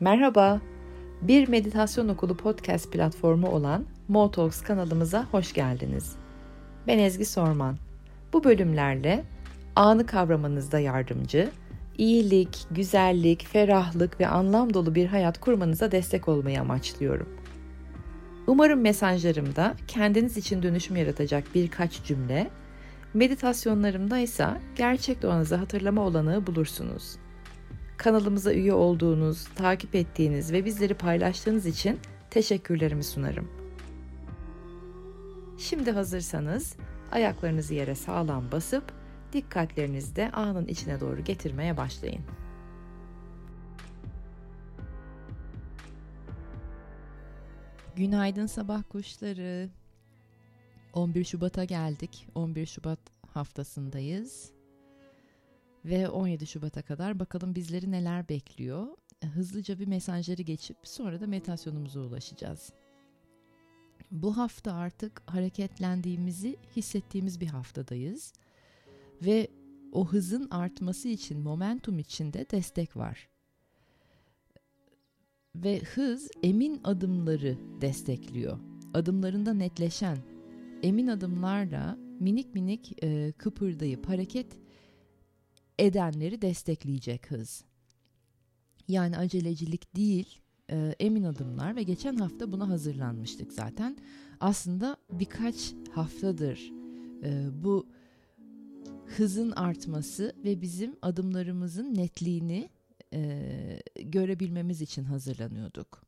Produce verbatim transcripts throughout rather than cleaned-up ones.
Merhaba, bir meditasyon okulu podcast platformu olan Motox kanalımıza hoş geldiniz. Ben Ezgi Sorman. Bu bölümlerle anı kavramanızda yardımcı, iyilik, güzellik, ferahlık ve anlam dolu bir hayat kurmanıza destek olmayı amaçlıyorum. Umarım mesajlarımda kendiniz için dönüşüm yaratacak birkaç cümle, meditasyonlarımda ise gerçek doğanızı hatırlama olanağı bulursunuz. Kanalımıza üye olduğunuz, takip ettiğiniz ve bizleri paylaştığınız için teşekkürlerimi sunarım. Şimdi hazırsanız ayaklarınızı yere sağlam basıp dikkatlerinizi de anın içine doğru getirmeye başlayın. Günaydın sabah kuşları. on bir Şubat'a geldik. on bir Şubat haftasındayız. Ve on yedi Şubat'a kadar bakalım bizleri neler bekliyor. Hızlıca bir mesajları geçip sonra da meditasyonumuza ulaşacağız. Bu hafta artık hareketlendiğimizi hissettiğimiz bir haftadayız. Ve o hızın artması için, momentum için de destek var. Ve hız emin adımları destekliyor. Adımlarında netleşen, emin adımlarla minik minik e, kıpırdayıp hareket edenleri destekleyecek hız. Yani acelecilik değil, e, emin adımlar ve geçen hafta buna hazırlanmıştık zaten. Aslında birkaç haftadır e, bu hızın artması ve bizim adımlarımızın netliğini e, görebilmemiz için hazırlanıyorduk.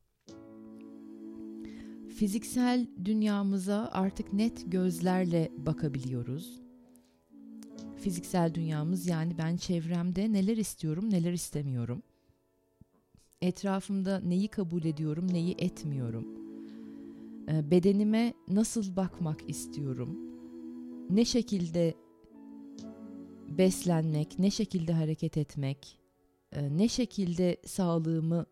Fiziksel dünyamıza artık net gözlerle bakabiliyoruz. Fiziksel dünyamız, yani ben çevremde neler istiyorum, neler istemiyorum. Etrafımda neyi kabul ediyorum, neyi etmiyorum. Bedenime nasıl bakmak istiyorum. Ne şekilde beslenmek, ne şekilde hareket etmek, ne şekilde sağlığımı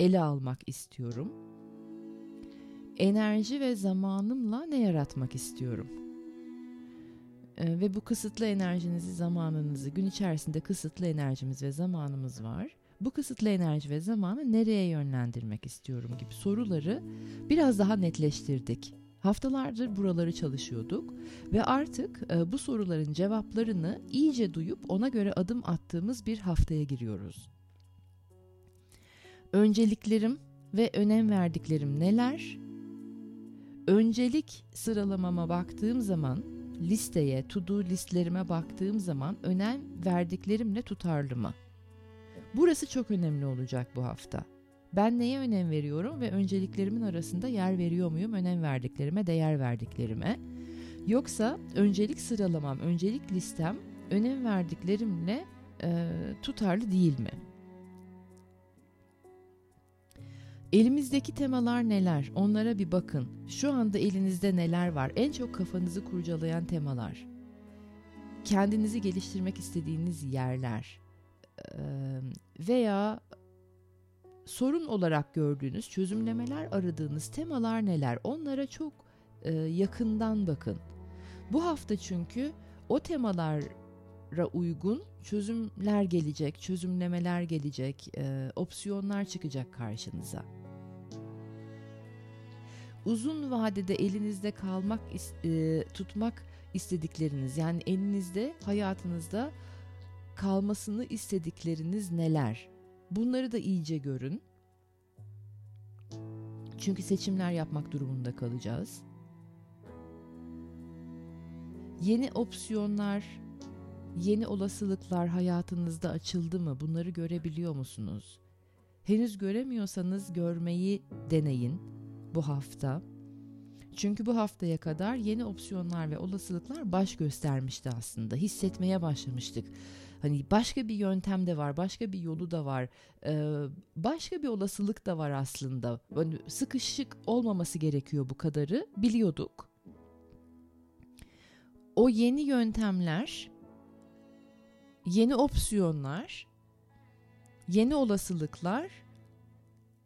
ele almak istiyorum. Enerji ve zamanımla ne yaratmak istiyorum. Ve bu kısıtlı enerjinizi, zamanınızı, gün içerisinde kısıtlı enerjimiz ve zamanımız var. Bu kısıtlı enerji ve zamanı nereye yönlendirmek istiyorum gibi soruları biraz daha netleştirdik. Haftalardır buraları çalışıyorduk ve artık bu soruların cevaplarını iyice duyup ona göre adım attığımız bir haftaya giriyoruz. Önceliklerim ve önem verdiklerim neler? Öncelik sıralamama baktığım zaman, listeye, to-do listlerime baktığım zaman önem verdiklerimle tutarlı mı? Burası çok önemli olacak bu hafta. Ben neye önem veriyorum ve önceliklerimin arasında yer veriyor muyum önem verdiklerime, değer verdiklerime? Yoksa öncelik sıralamam, öncelik listem önem verdiklerimle e, tutarlı değil mi? Elimizdeki temalar neler? Onlara bir bakın. Şu anda elinizde neler var? En çok kafanızı kurcalayan temalar. Kendinizi geliştirmek istediğiniz yerler. Veya sorun olarak gördüğünüz, çözümlemeler aradığınız temalar neler? Onlara çok yakından bakın. Bu hafta çünkü o temalara uygun çözümler gelecek, çözümlemeler gelecek, opsiyonlar çıkacak karşınıza. Uzun vadede elinizde kalmak, e, tutmak istedikleriniz, yani elinizde, hayatınızda kalmasını istedikleriniz neler? Bunları da iyice görün. Çünkü seçimler yapmak durumunda kalacağız. Yeni opsiyonlar, yeni olasılıklar hayatınızda açıldı mı? Bunları görebiliyor musunuz? Henüz göremiyorsanız görmeyi deneyin bu hafta. Çünkü bu haftaya kadar yeni opsiyonlar ve olasılıklar baş göstermişti aslında. Hissetmeye başlamıştık. Hani başka bir yöntem de var, başka bir yolu da var, ee, başka bir olasılık da var aslında. Yani sıkışık olmaması gerekiyor bu kadarı biliyorduk. O yeni yöntemler, yeni opsiyonlar, yeni olasılıklar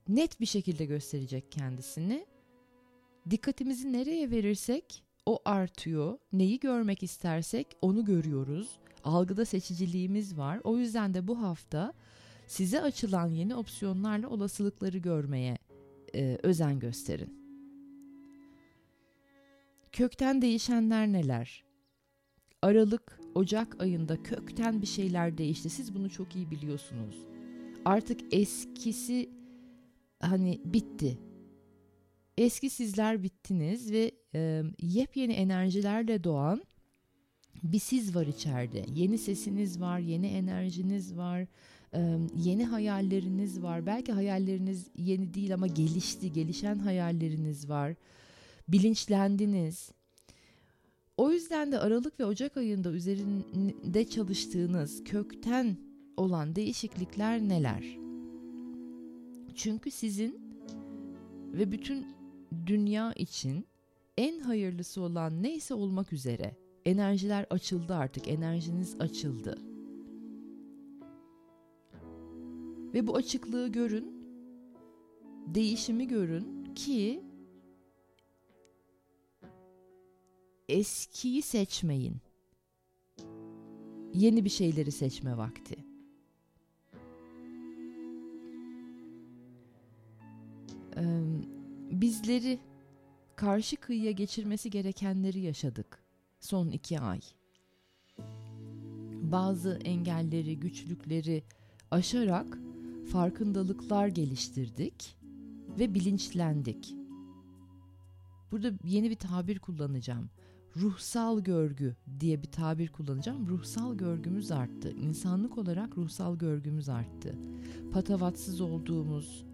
net bir şekilde gösterecek kendisini. Dikkatimizi nereye verirsek o artıyor. Neyi görmek istersek onu görüyoruz. Algıda seçiciliğimiz var. O yüzden de bu hafta size açılan yeni opsiyonlarla olasılıkları görmeye e, özen gösterin. Kökten değişenler neler? Aralık, Ocak ayında kökten bir şeyler değişti. Siz bunu çok iyi biliyorsunuz. Artık eskisi hani bitti. Eski sizler bittiniz ve e, yepyeni enerjilerle doğan bir siz var içeride. Yeni sesiniz var, yeni enerjiniz var, e, yeni hayalleriniz var. Belki hayalleriniz yeni değil ama gelişti, gelişen hayalleriniz var. Bilinçlendiniz. O yüzden de Aralık ve Ocak ayında üzerinde çalıştığınız kökten olan değişiklikler neler? Çünkü sizin ve bütün dünya için en hayırlısı olan neyse olmak üzere enerjiler açıldı artık, enerjiniz açıldı. Ve bu açıklığı görün, değişimi görün ki eskiyi seçmeyin. Yeni bir şeyleri seçme vakti. Ee, bizleri karşı kıyıya geçirmesi gerekenleri yaşadık son iki ay. Bazı engelleri, güçlükleri aşarak farkındalıklar geliştirdik ve bilinçlendik. Burada yeni bir tabir kullanacağım. Ruhsal görgü diye bir tabir kullanacağım. Ruhsal görgümüz arttı. İnsanlık olarak ruhsal görgümüz arttı. Patavatsız olduğumuz,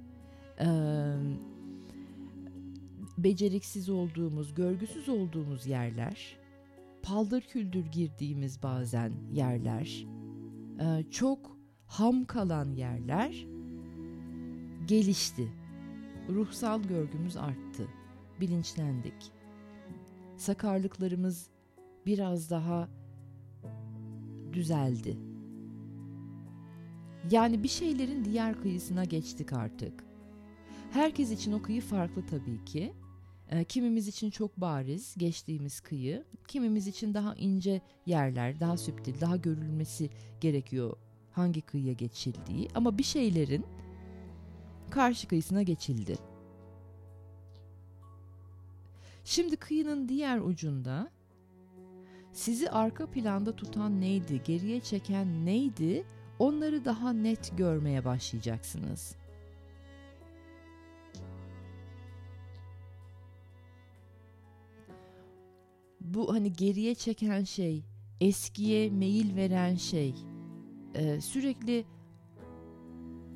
e, beceriksiz olduğumuz, görgüsüz olduğumuz yerler, paldır küldür girdiğimiz bazen yerler, e, çok ham kalan yerler gelişti. Ruhsal görgümüz arttı. Bilinçlendik. Sakarlıklarımız biraz daha düzeldi. Yani bir şeylerin diğer kıyısına geçtik artık. Herkes için o kıyı farklı tabii ki. Kimimiz için çok bariz geçtiğimiz kıyı, kimimiz için daha ince yerler, daha süptil, daha görülmesi gerekiyor hangi kıyıya geçildiği. Ama bir şeylerin karşı kıyısına geçildi. Şimdi kıyının diğer ucunda sizi arka planda tutan neydi, geriye çeken neydi, onları daha net görmeye başlayacaksınız. Bu hani geriye çeken şey, eskiye meyil veren şey, sürekli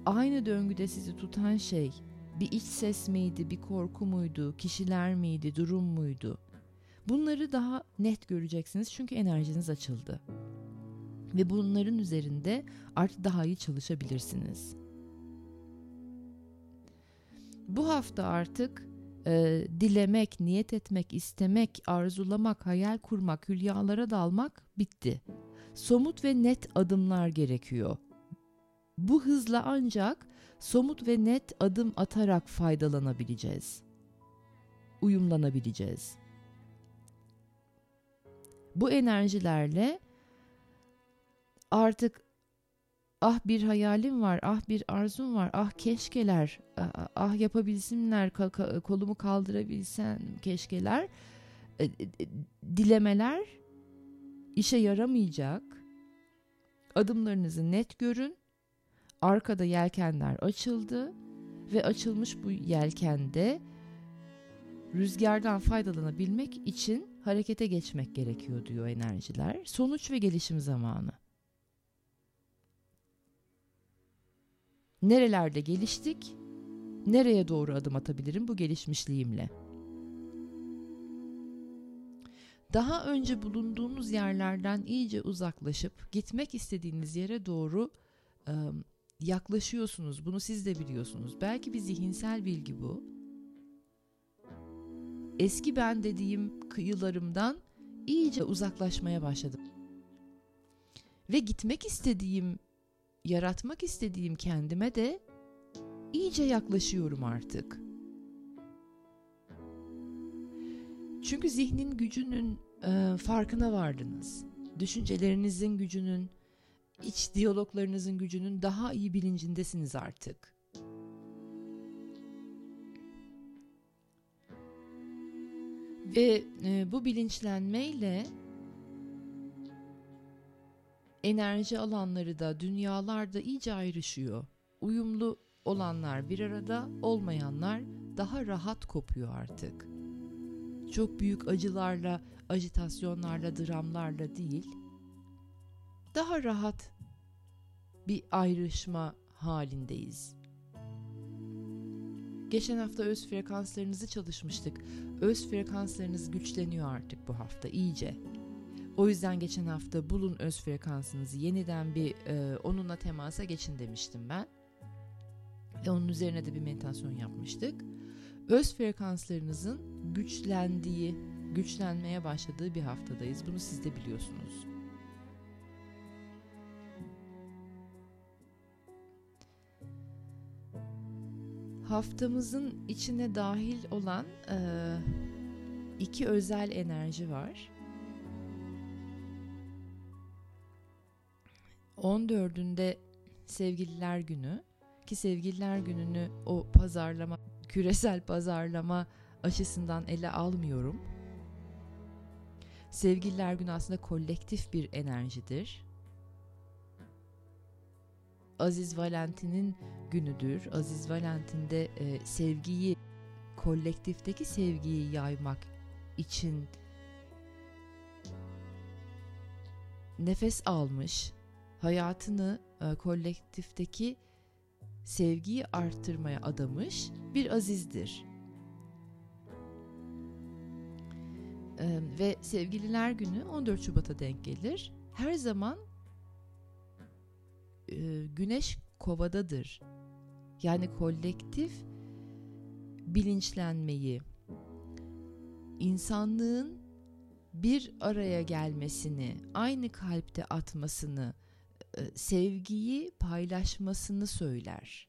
aynı döngüde sizi tutan şey, bir iç ses miydi, bir korku muydu, kişiler miydi, durum muydu? Bunları daha net göreceksiniz çünkü enerjiniz açıldı. Ve bunların üzerinde artık daha iyi çalışabilirsiniz. Bu hafta artık e, dilemek, niyet etmek, istemek, arzulamak, hayal kurmak, hülyalara dalmak bitti. Somut ve net adımlar gerekiyor. Bu hızla ancak somut ve net adım atarak faydalanabileceğiz, uyumlanabileceğiz. Bu enerjilerle artık ah bir hayalim var, ah bir arzum var, ah keşkeler, ah yapabilsinler, kolumu kaldırabilsem keşkeler, dilemeler işe yaramayacak. Adımlarınızı net görün. Arkada yelkenler açıldı ve açılmış bu yelkende rüzgardan faydalanabilmek için harekete geçmek gerekiyor diyor enerjiler. Sonuç ve gelişim zamanı. Nerelerde geliştik? Nereye doğru adım atabilirim bu gelişmişliğimle? Daha önce bulunduğunuz yerlerden iyice uzaklaşıp gitmek istediğiniz yere doğru ıı, yaklaşıyorsunuz. Bunu siz de biliyorsunuz. Belki bir zihinsel bilgi bu. Eski ben dediğim kıyılarımdan iyice uzaklaşmaya başladım. Ve gitmek istediğim, yaratmak istediğim kendime de iyice yaklaşıyorum artık. Çünkü zihnin gücünün e, farkına vardınız. Düşüncelerinizin gücünün, iç diyaloglarınızın gücünün daha iyi bilincindesiniz artık. Ve e, bu bilinçlenmeyle enerji alanları da, dünyalar da iyice ayrışıyor. Uyumlu olanlar bir arada, olmayanlar daha rahat kopuyor artık. Çok büyük acılarla, ajitasyonlarla, dramlarla değil, daha rahat bir ayrışma halindeyiz. Geçen hafta öz frekanslarınızı çalışmıştık. Öz frekanslarınız güçleniyor artık bu hafta iyice. O yüzden geçen hafta bulun öz frekansınızı, yeniden bir e, onunla temasa geçin demiştim ben. Ve onun üzerine de bir meditasyon yapmıştık. Öz frekanslarınızın güçlendiği, güçlenmeye başladığı bir haftadayız. Bunu siz de biliyorsunuz. Haftamızın içine dahil olan e, iki özel enerji var. on dördünde Sevgililer Günü, ki Sevgililer Günü'nü o pazarlama, küresel pazarlama açısından ele almıyorum. Sevgililer Günü aslında kolektif bir enerjidir. Aziz Valentin'in günüdür. Aziz Valentin'de e, sevgiyi, kolektifteki sevgiyi yaymak için nefes almış, hayatını e, kolektifteki sevgiyi arttırmaya adamış bir azizdir. E, ve Sevgililer Günü on dört Şubat'a denk gelir. Her zaman e, Güneş Kovadadır. Yani kolektif bilinçlenmeyi, insanlığın bir araya gelmesini, aynı kalpte atmasını, sevgiyi paylaşmasını söyler.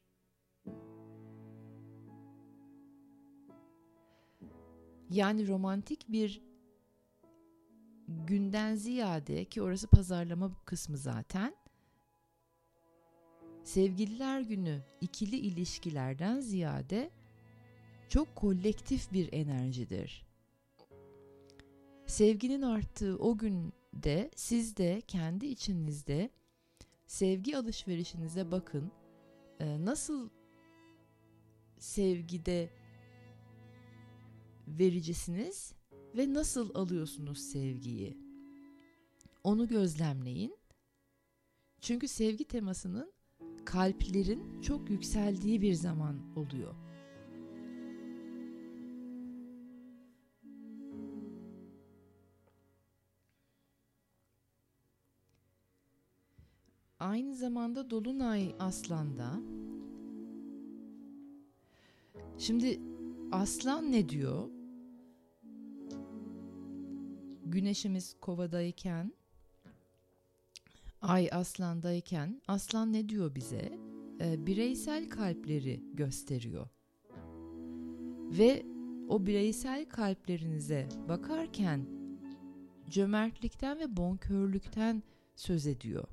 Yani romantik bir günden ziyade, ki orası pazarlama kısmı zaten, Sevgililer Günü ikili ilişkilerden ziyade çok kolektif bir enerjidir. Sevginin arttığı o günde siz de kendi içinizde sevgi alışverişinize bakın. Nasıl sevgide vericisiniz ve nasıl alıyorsunuz sevgiyi? Onu gözlemleyin. Çünkü sevgi temasının kalplerin çok yükseldiği bir zaman oluyor. Aynı zamanda Dolunay Aslan'da. Şimdi Aslan ne diyor? Güneşimiz Kovadayken, Ay Aslan'dayken, Aslan ne diyor bize? E, bireysel kalpleri gösteriyor. Ve o bireysel kalplerinize bakarken cömertlikten ve bonkörlükten söz ediyor.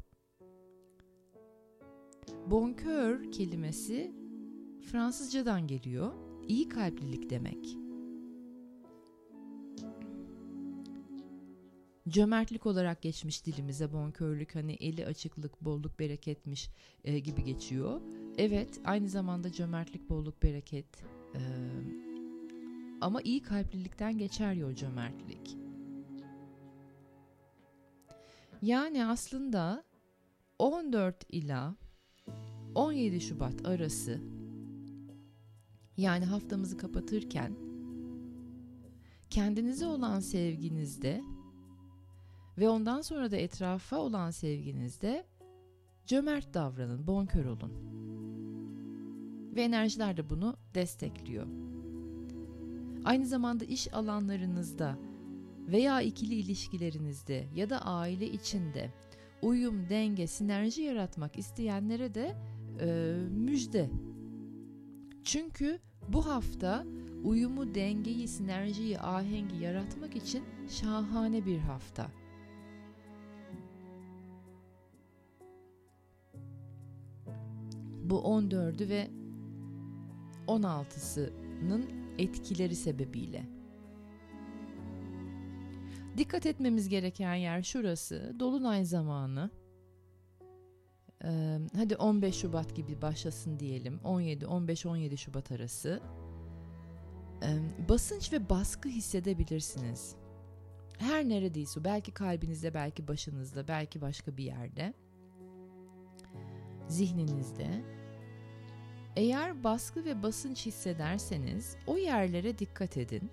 Bonkör kelimesi Fransızcadan geliyor. İyi kalplilik demek. Cömertlik olarak geçmiş dilimize bonkörlük, hani eli açıklık, bolluk, bereketmiş e, gibi geçiyor. Evet, aynı zamanda cömertlik, bolluk, bereket e, ama iyi kalplilikten geçer ya o cömertlik. Yani aslında on dört ila on yedi Şubat arası, yani haftamızı kapatırken kendinize olan sevginizde ve ondan sonra da etrafa olan sevginizde cömert davranın, bonkör olun. Ve enerjiler de bunu destekliyor. Aynı zamanda iş alanlarınızda veya ikili ilişkilerinizde ya da aile içinde uyum, denge, sinerji yaratmak isteyenlere de e, müjde. Çünkü bu hafta uyumu, dengeyi, sinerjiyi, ahengi yaratmak için şahane bir hafta. Bu on dördü ve on altısının etkileri sebebiyle. Dikkat etmemiz gereken yer şurası. Dolunay zamanı. Ee, hadi on beş Şubat gibi başlasın diyelim. on yedi on beş on yedi Şubat arası. Ee, basınç ve baskı hissedebilirsiniz. Her neredeyse, belki kalbinizde, belki başınızda, belki başka bir yerde, zihninizde. Eğer baskı ve basınç hissederseniz o yerlere dikkat edin.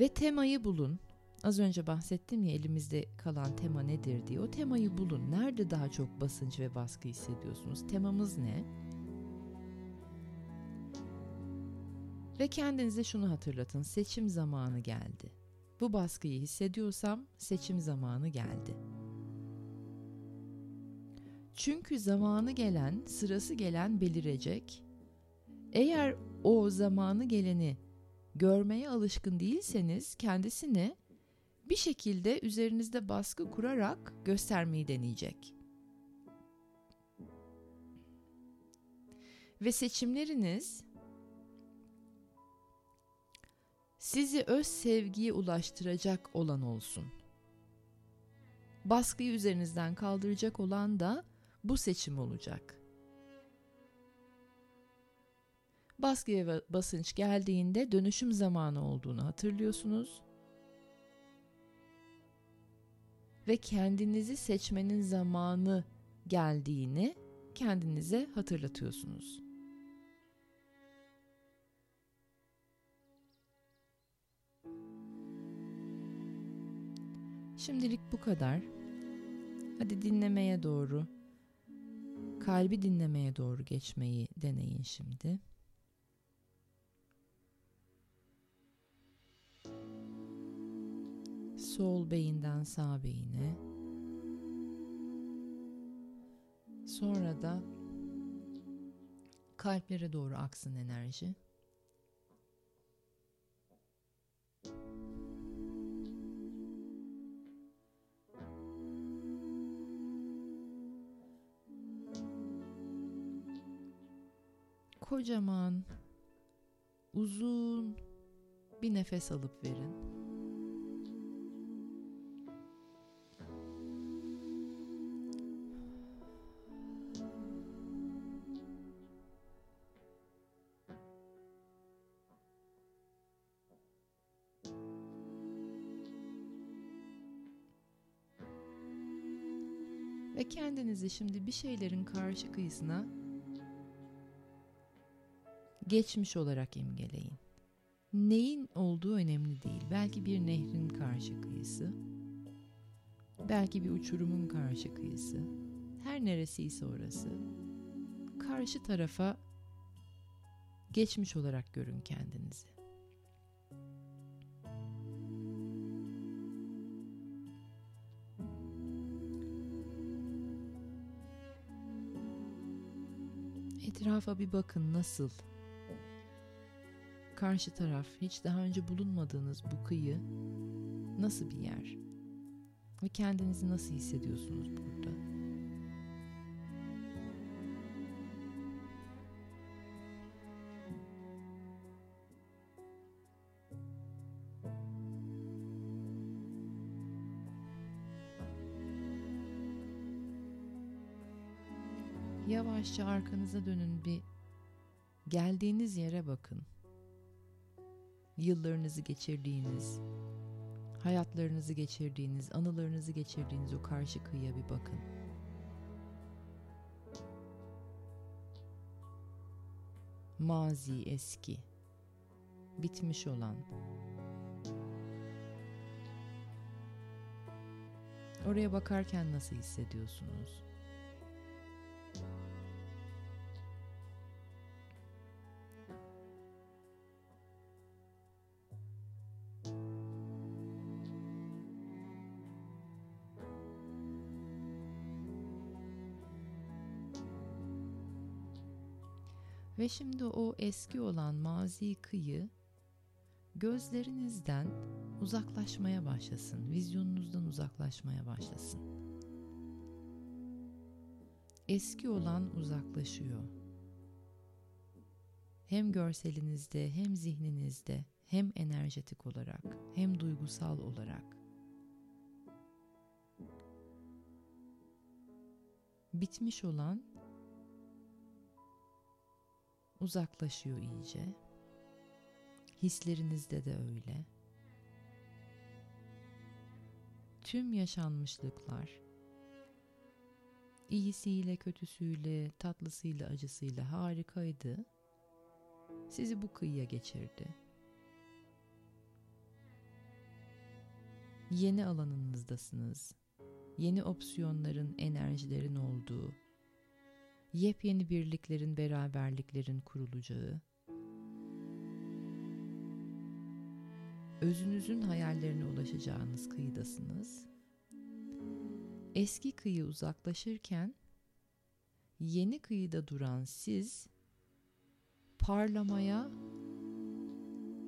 Ve temayı bulun. Az önce bahsettim ya, elimizde kalan tema nedir diye. O temayı bulun. Nerede daha çok basınç ve baskı hissediyorsunuz? Temamız ne? Ve kendinize şunu hatırlatın. Seçim zamanı geldi. Bu baskıyı hissediyorsam seçim zamanı geldi. Çünkü zamanı gelen, sırası gelen belirecek. Eğer o zamanı geleni görmeye alışkın değilseniz kendisini bir şekilde üzerinizde baskı kurarak göstermeyi deneyecek. Ve seçimleriniz sizi öz sevgiye ulaştıracak olan olsun. Baskıyı üzerinizden kaldıracak olan da bu seçim olacak. Baskı ve basınç geldiğinde dönüşüm zamanı olduğunu hatırlıyorsunuz. Ve kendinizi seçmenin zamanı geldiğini kendinize hatırlatıyorsunuz. Şimdilik bu kadar. Hadi dinlemeye doğru, kalbi dinlemeye doğru geçmeyi deneyin şimdi. Sol beyinden sağ beyine. Sonra da kalplere doğru aksın enerji. Kocaman, uzun bir nefes alıp verin. Ve kendinizi şimdi bir şeylerin karşı kıyısına geçmiş olarak imgeleyin. Neyin olduğu önemli değil. Belki bir nehrin karşı kıyısı, belki bir uçurumun karşı kıyısı, her neresiyse orası. Karşı tarafa geçmiş olarak görün kendinizi. Etrafa bir bakın, nasıl? Karşı taraf, hiç daha önce bulunmadığınız bu kıyı nasıl bir yer? Ve kendinizi nasıl hissediyorsunuz burada? Yavaşça arkanıza dönün, bir geldiğiniz yere bakın. Yıllarınızı geçirdiğiniz, hayatlarınızı geçirdiğiniz, anılarınızı geçirdiğiniz o karşı kıyıya bir bakın. Mazi, eski, bitmiş olan. Oraya bakarken nasıl hissediyorsunuz? Ve şimdi o eski olan mazi kıyı gözlerinizden uzaklaşmaya başlasın, vizyonunuzdan uzaklaşmaya başlasın. eski olan uzaklaşıyor. Hem görselinizde, hem zihninizde, hem enerjetik olarak, hem duygusal olarak. Bitmiş olan uzaklaşıyor iyice. Hislerinizde de öyle. Tüm yaşanmışlıklar, iyisiyle, kötüsüyle, tatlısıyla, acısıyla harikaydı. Sizi bu kıyıya geçirdi. Yeni alanınızdasınız. Yeni opsiyonların, enerjilerin olduğu, yepyeni birliklerin, beraberliklerin kurulacağı, özünüzün hayallerine ulaşacağınız kıyıdasınız. Eski kıyı uzaklaşırken, yeni kıyıda duran siz, parlamaya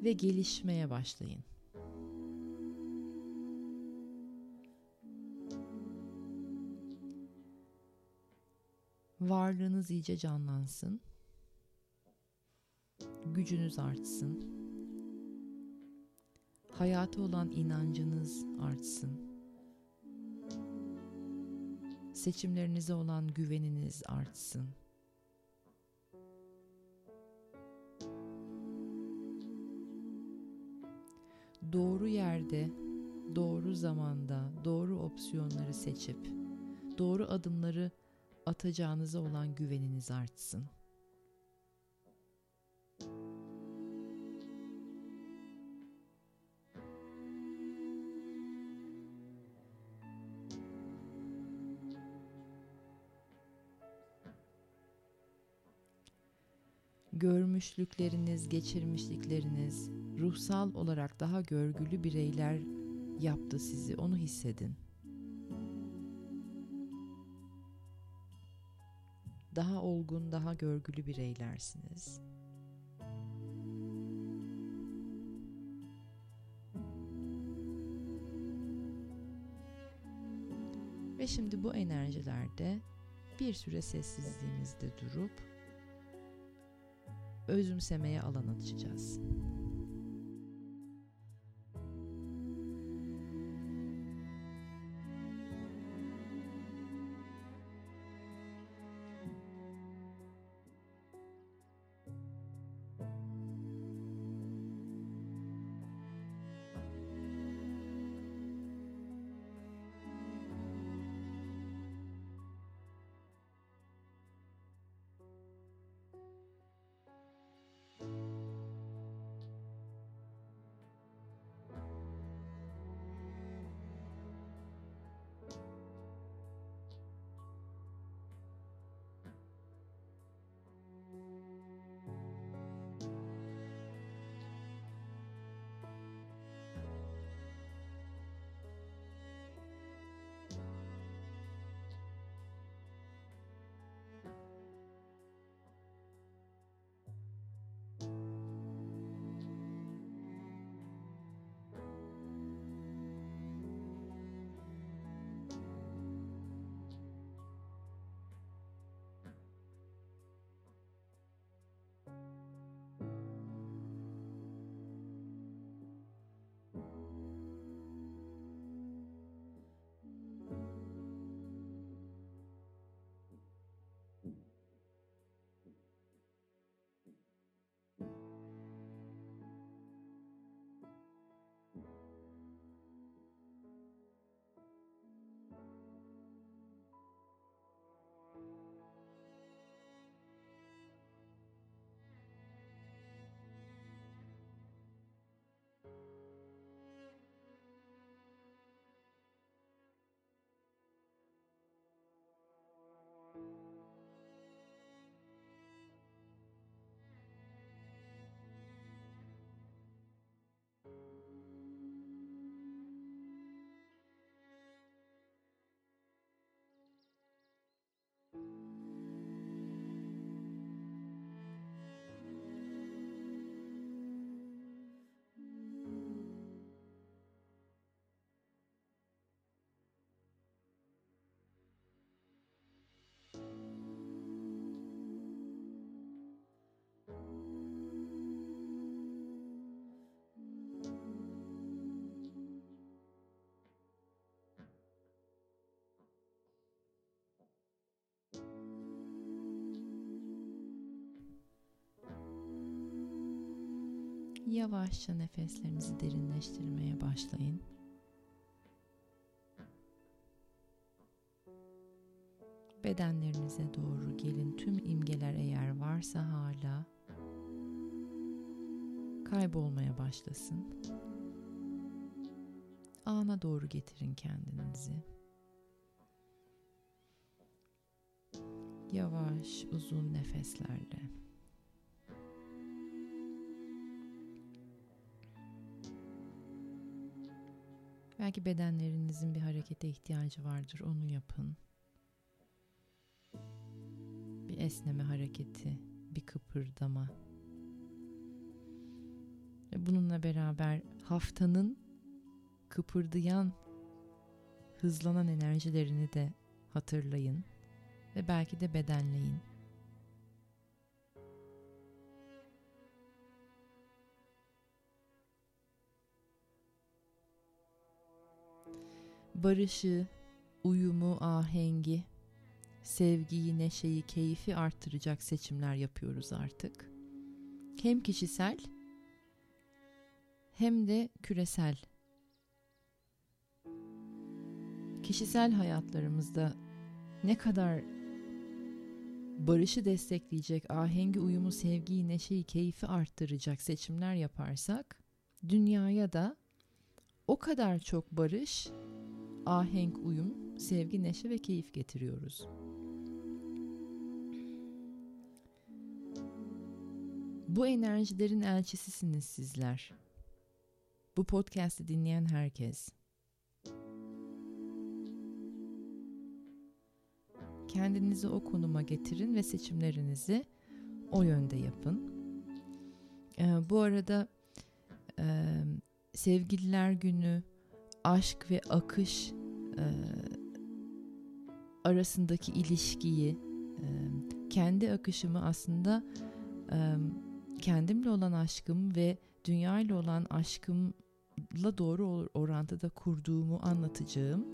ve gelişmeye başlayın. Varlığınız iyice canlansın, gücünüz artsın, hayata olan inancınız artsın, seçimlerinize olan güveniniz artsın. Doğru yerde, doğru zamanda, doğru opsiyonları seçip, doğru adımları atacağınıza olan güveniniz artsın. Görmüşlükleriniz, geçirmişlikleriniz, ruhsal olarak daha görgülü bireyler yaptı sizi, onu hissedin. Daha olgun, daha görgülü bireylersiniz. Ve şimdi bu enerjilerde bir süre sessizliğimizde durup özümsemeye alan açacağız. Yavaşça nefeslerinizi derinleştirmeye başlayın. Bedenlerinize doğru gelin. Tüm imgeler eğer varsa hala kaybolmaya başlasın. Ana doğru getirin kendinizi. Yavaş, uzun nefeslerle. Belki bedenlerinizin bir harekete ihtiyacı vardır, onu yapın. Bir esneme hareketi, bir kıpırdama. Ve bununla beraber haftanın kıpırdayan, hızlanan enerjilerini de hatırlayın ve belki de bedenleyin. Barışı, uyumu, ahengi, sevgiyi, neşeyi, keyfi arttıracak seçimler yapıyoruz artık. Hem kişisel hem de küresel. Kişisel hayatlarımızda ne kadar barışı destekleyecek, ahengi, uyumu, sevgiyi, neşeyi, keyfi arttıracak seçimler yaparsak, dünyaya da o kadar çok barış, ahenk, uyum, sevgi, neşe ve keyif getiriyoruz. Bu enerjilerin elçisisiniz sizler. Bu podcast'i dinleyen herkes. Kendinizi o konuma getirin ve seçimlerinizi o yönde yapın. Ee, bu arada e, Sevgililer Günü, aşk ve akış e, arasındaki ilişkiyi, e, kendi akışımı aslında e, kendimle olan aşkım ve dünya ile olan aşkımla doğru orantıda kurduğumu anlatacağım.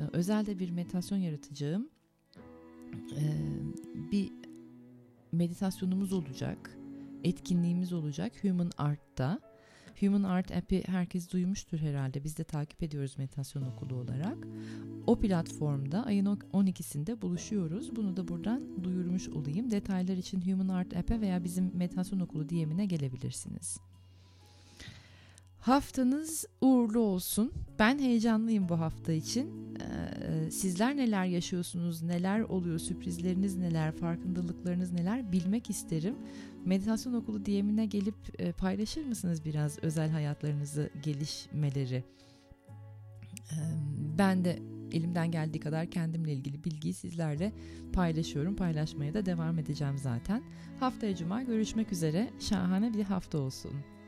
E, özel de bir meditasyon yaratacağım. E, bir meditasyonumuz olacak, etkinliğimiz olacak Human Art'ta. Human Art app'i herkes duymuştur herhalde. Biz de takip ediyoruz meditasyon okulu olarak. O platformda ayın on ikisinde buluşuyoruz. Bunu da buradan duyurmuş olayım. Detaylar için Human Art app'e veya bizim meditasyon okulu D M'ine gelebilirsiniz. Haftanız uğurlu olsun. Ben heyecanlıyım bu hafta için. Ee, sizler neler yaşıyorsunuz, neler oluyor, sürprizleriniz neler, farkındalıklarınız neler bilmek isterim. Meditasyon okulu D M'ine gelip e, paylaşır mısınız biraz özel hayatlarınızı, gelişmeleri? Ee, ben de elimden geldiği kadar kendimle ilgili bilgiyi sizlerle paylaşıyorum. Paylaşmaya da devam edeceğim zaten. Haftaya Cuma görüşmek üzere. Şahane bir hafta olsun.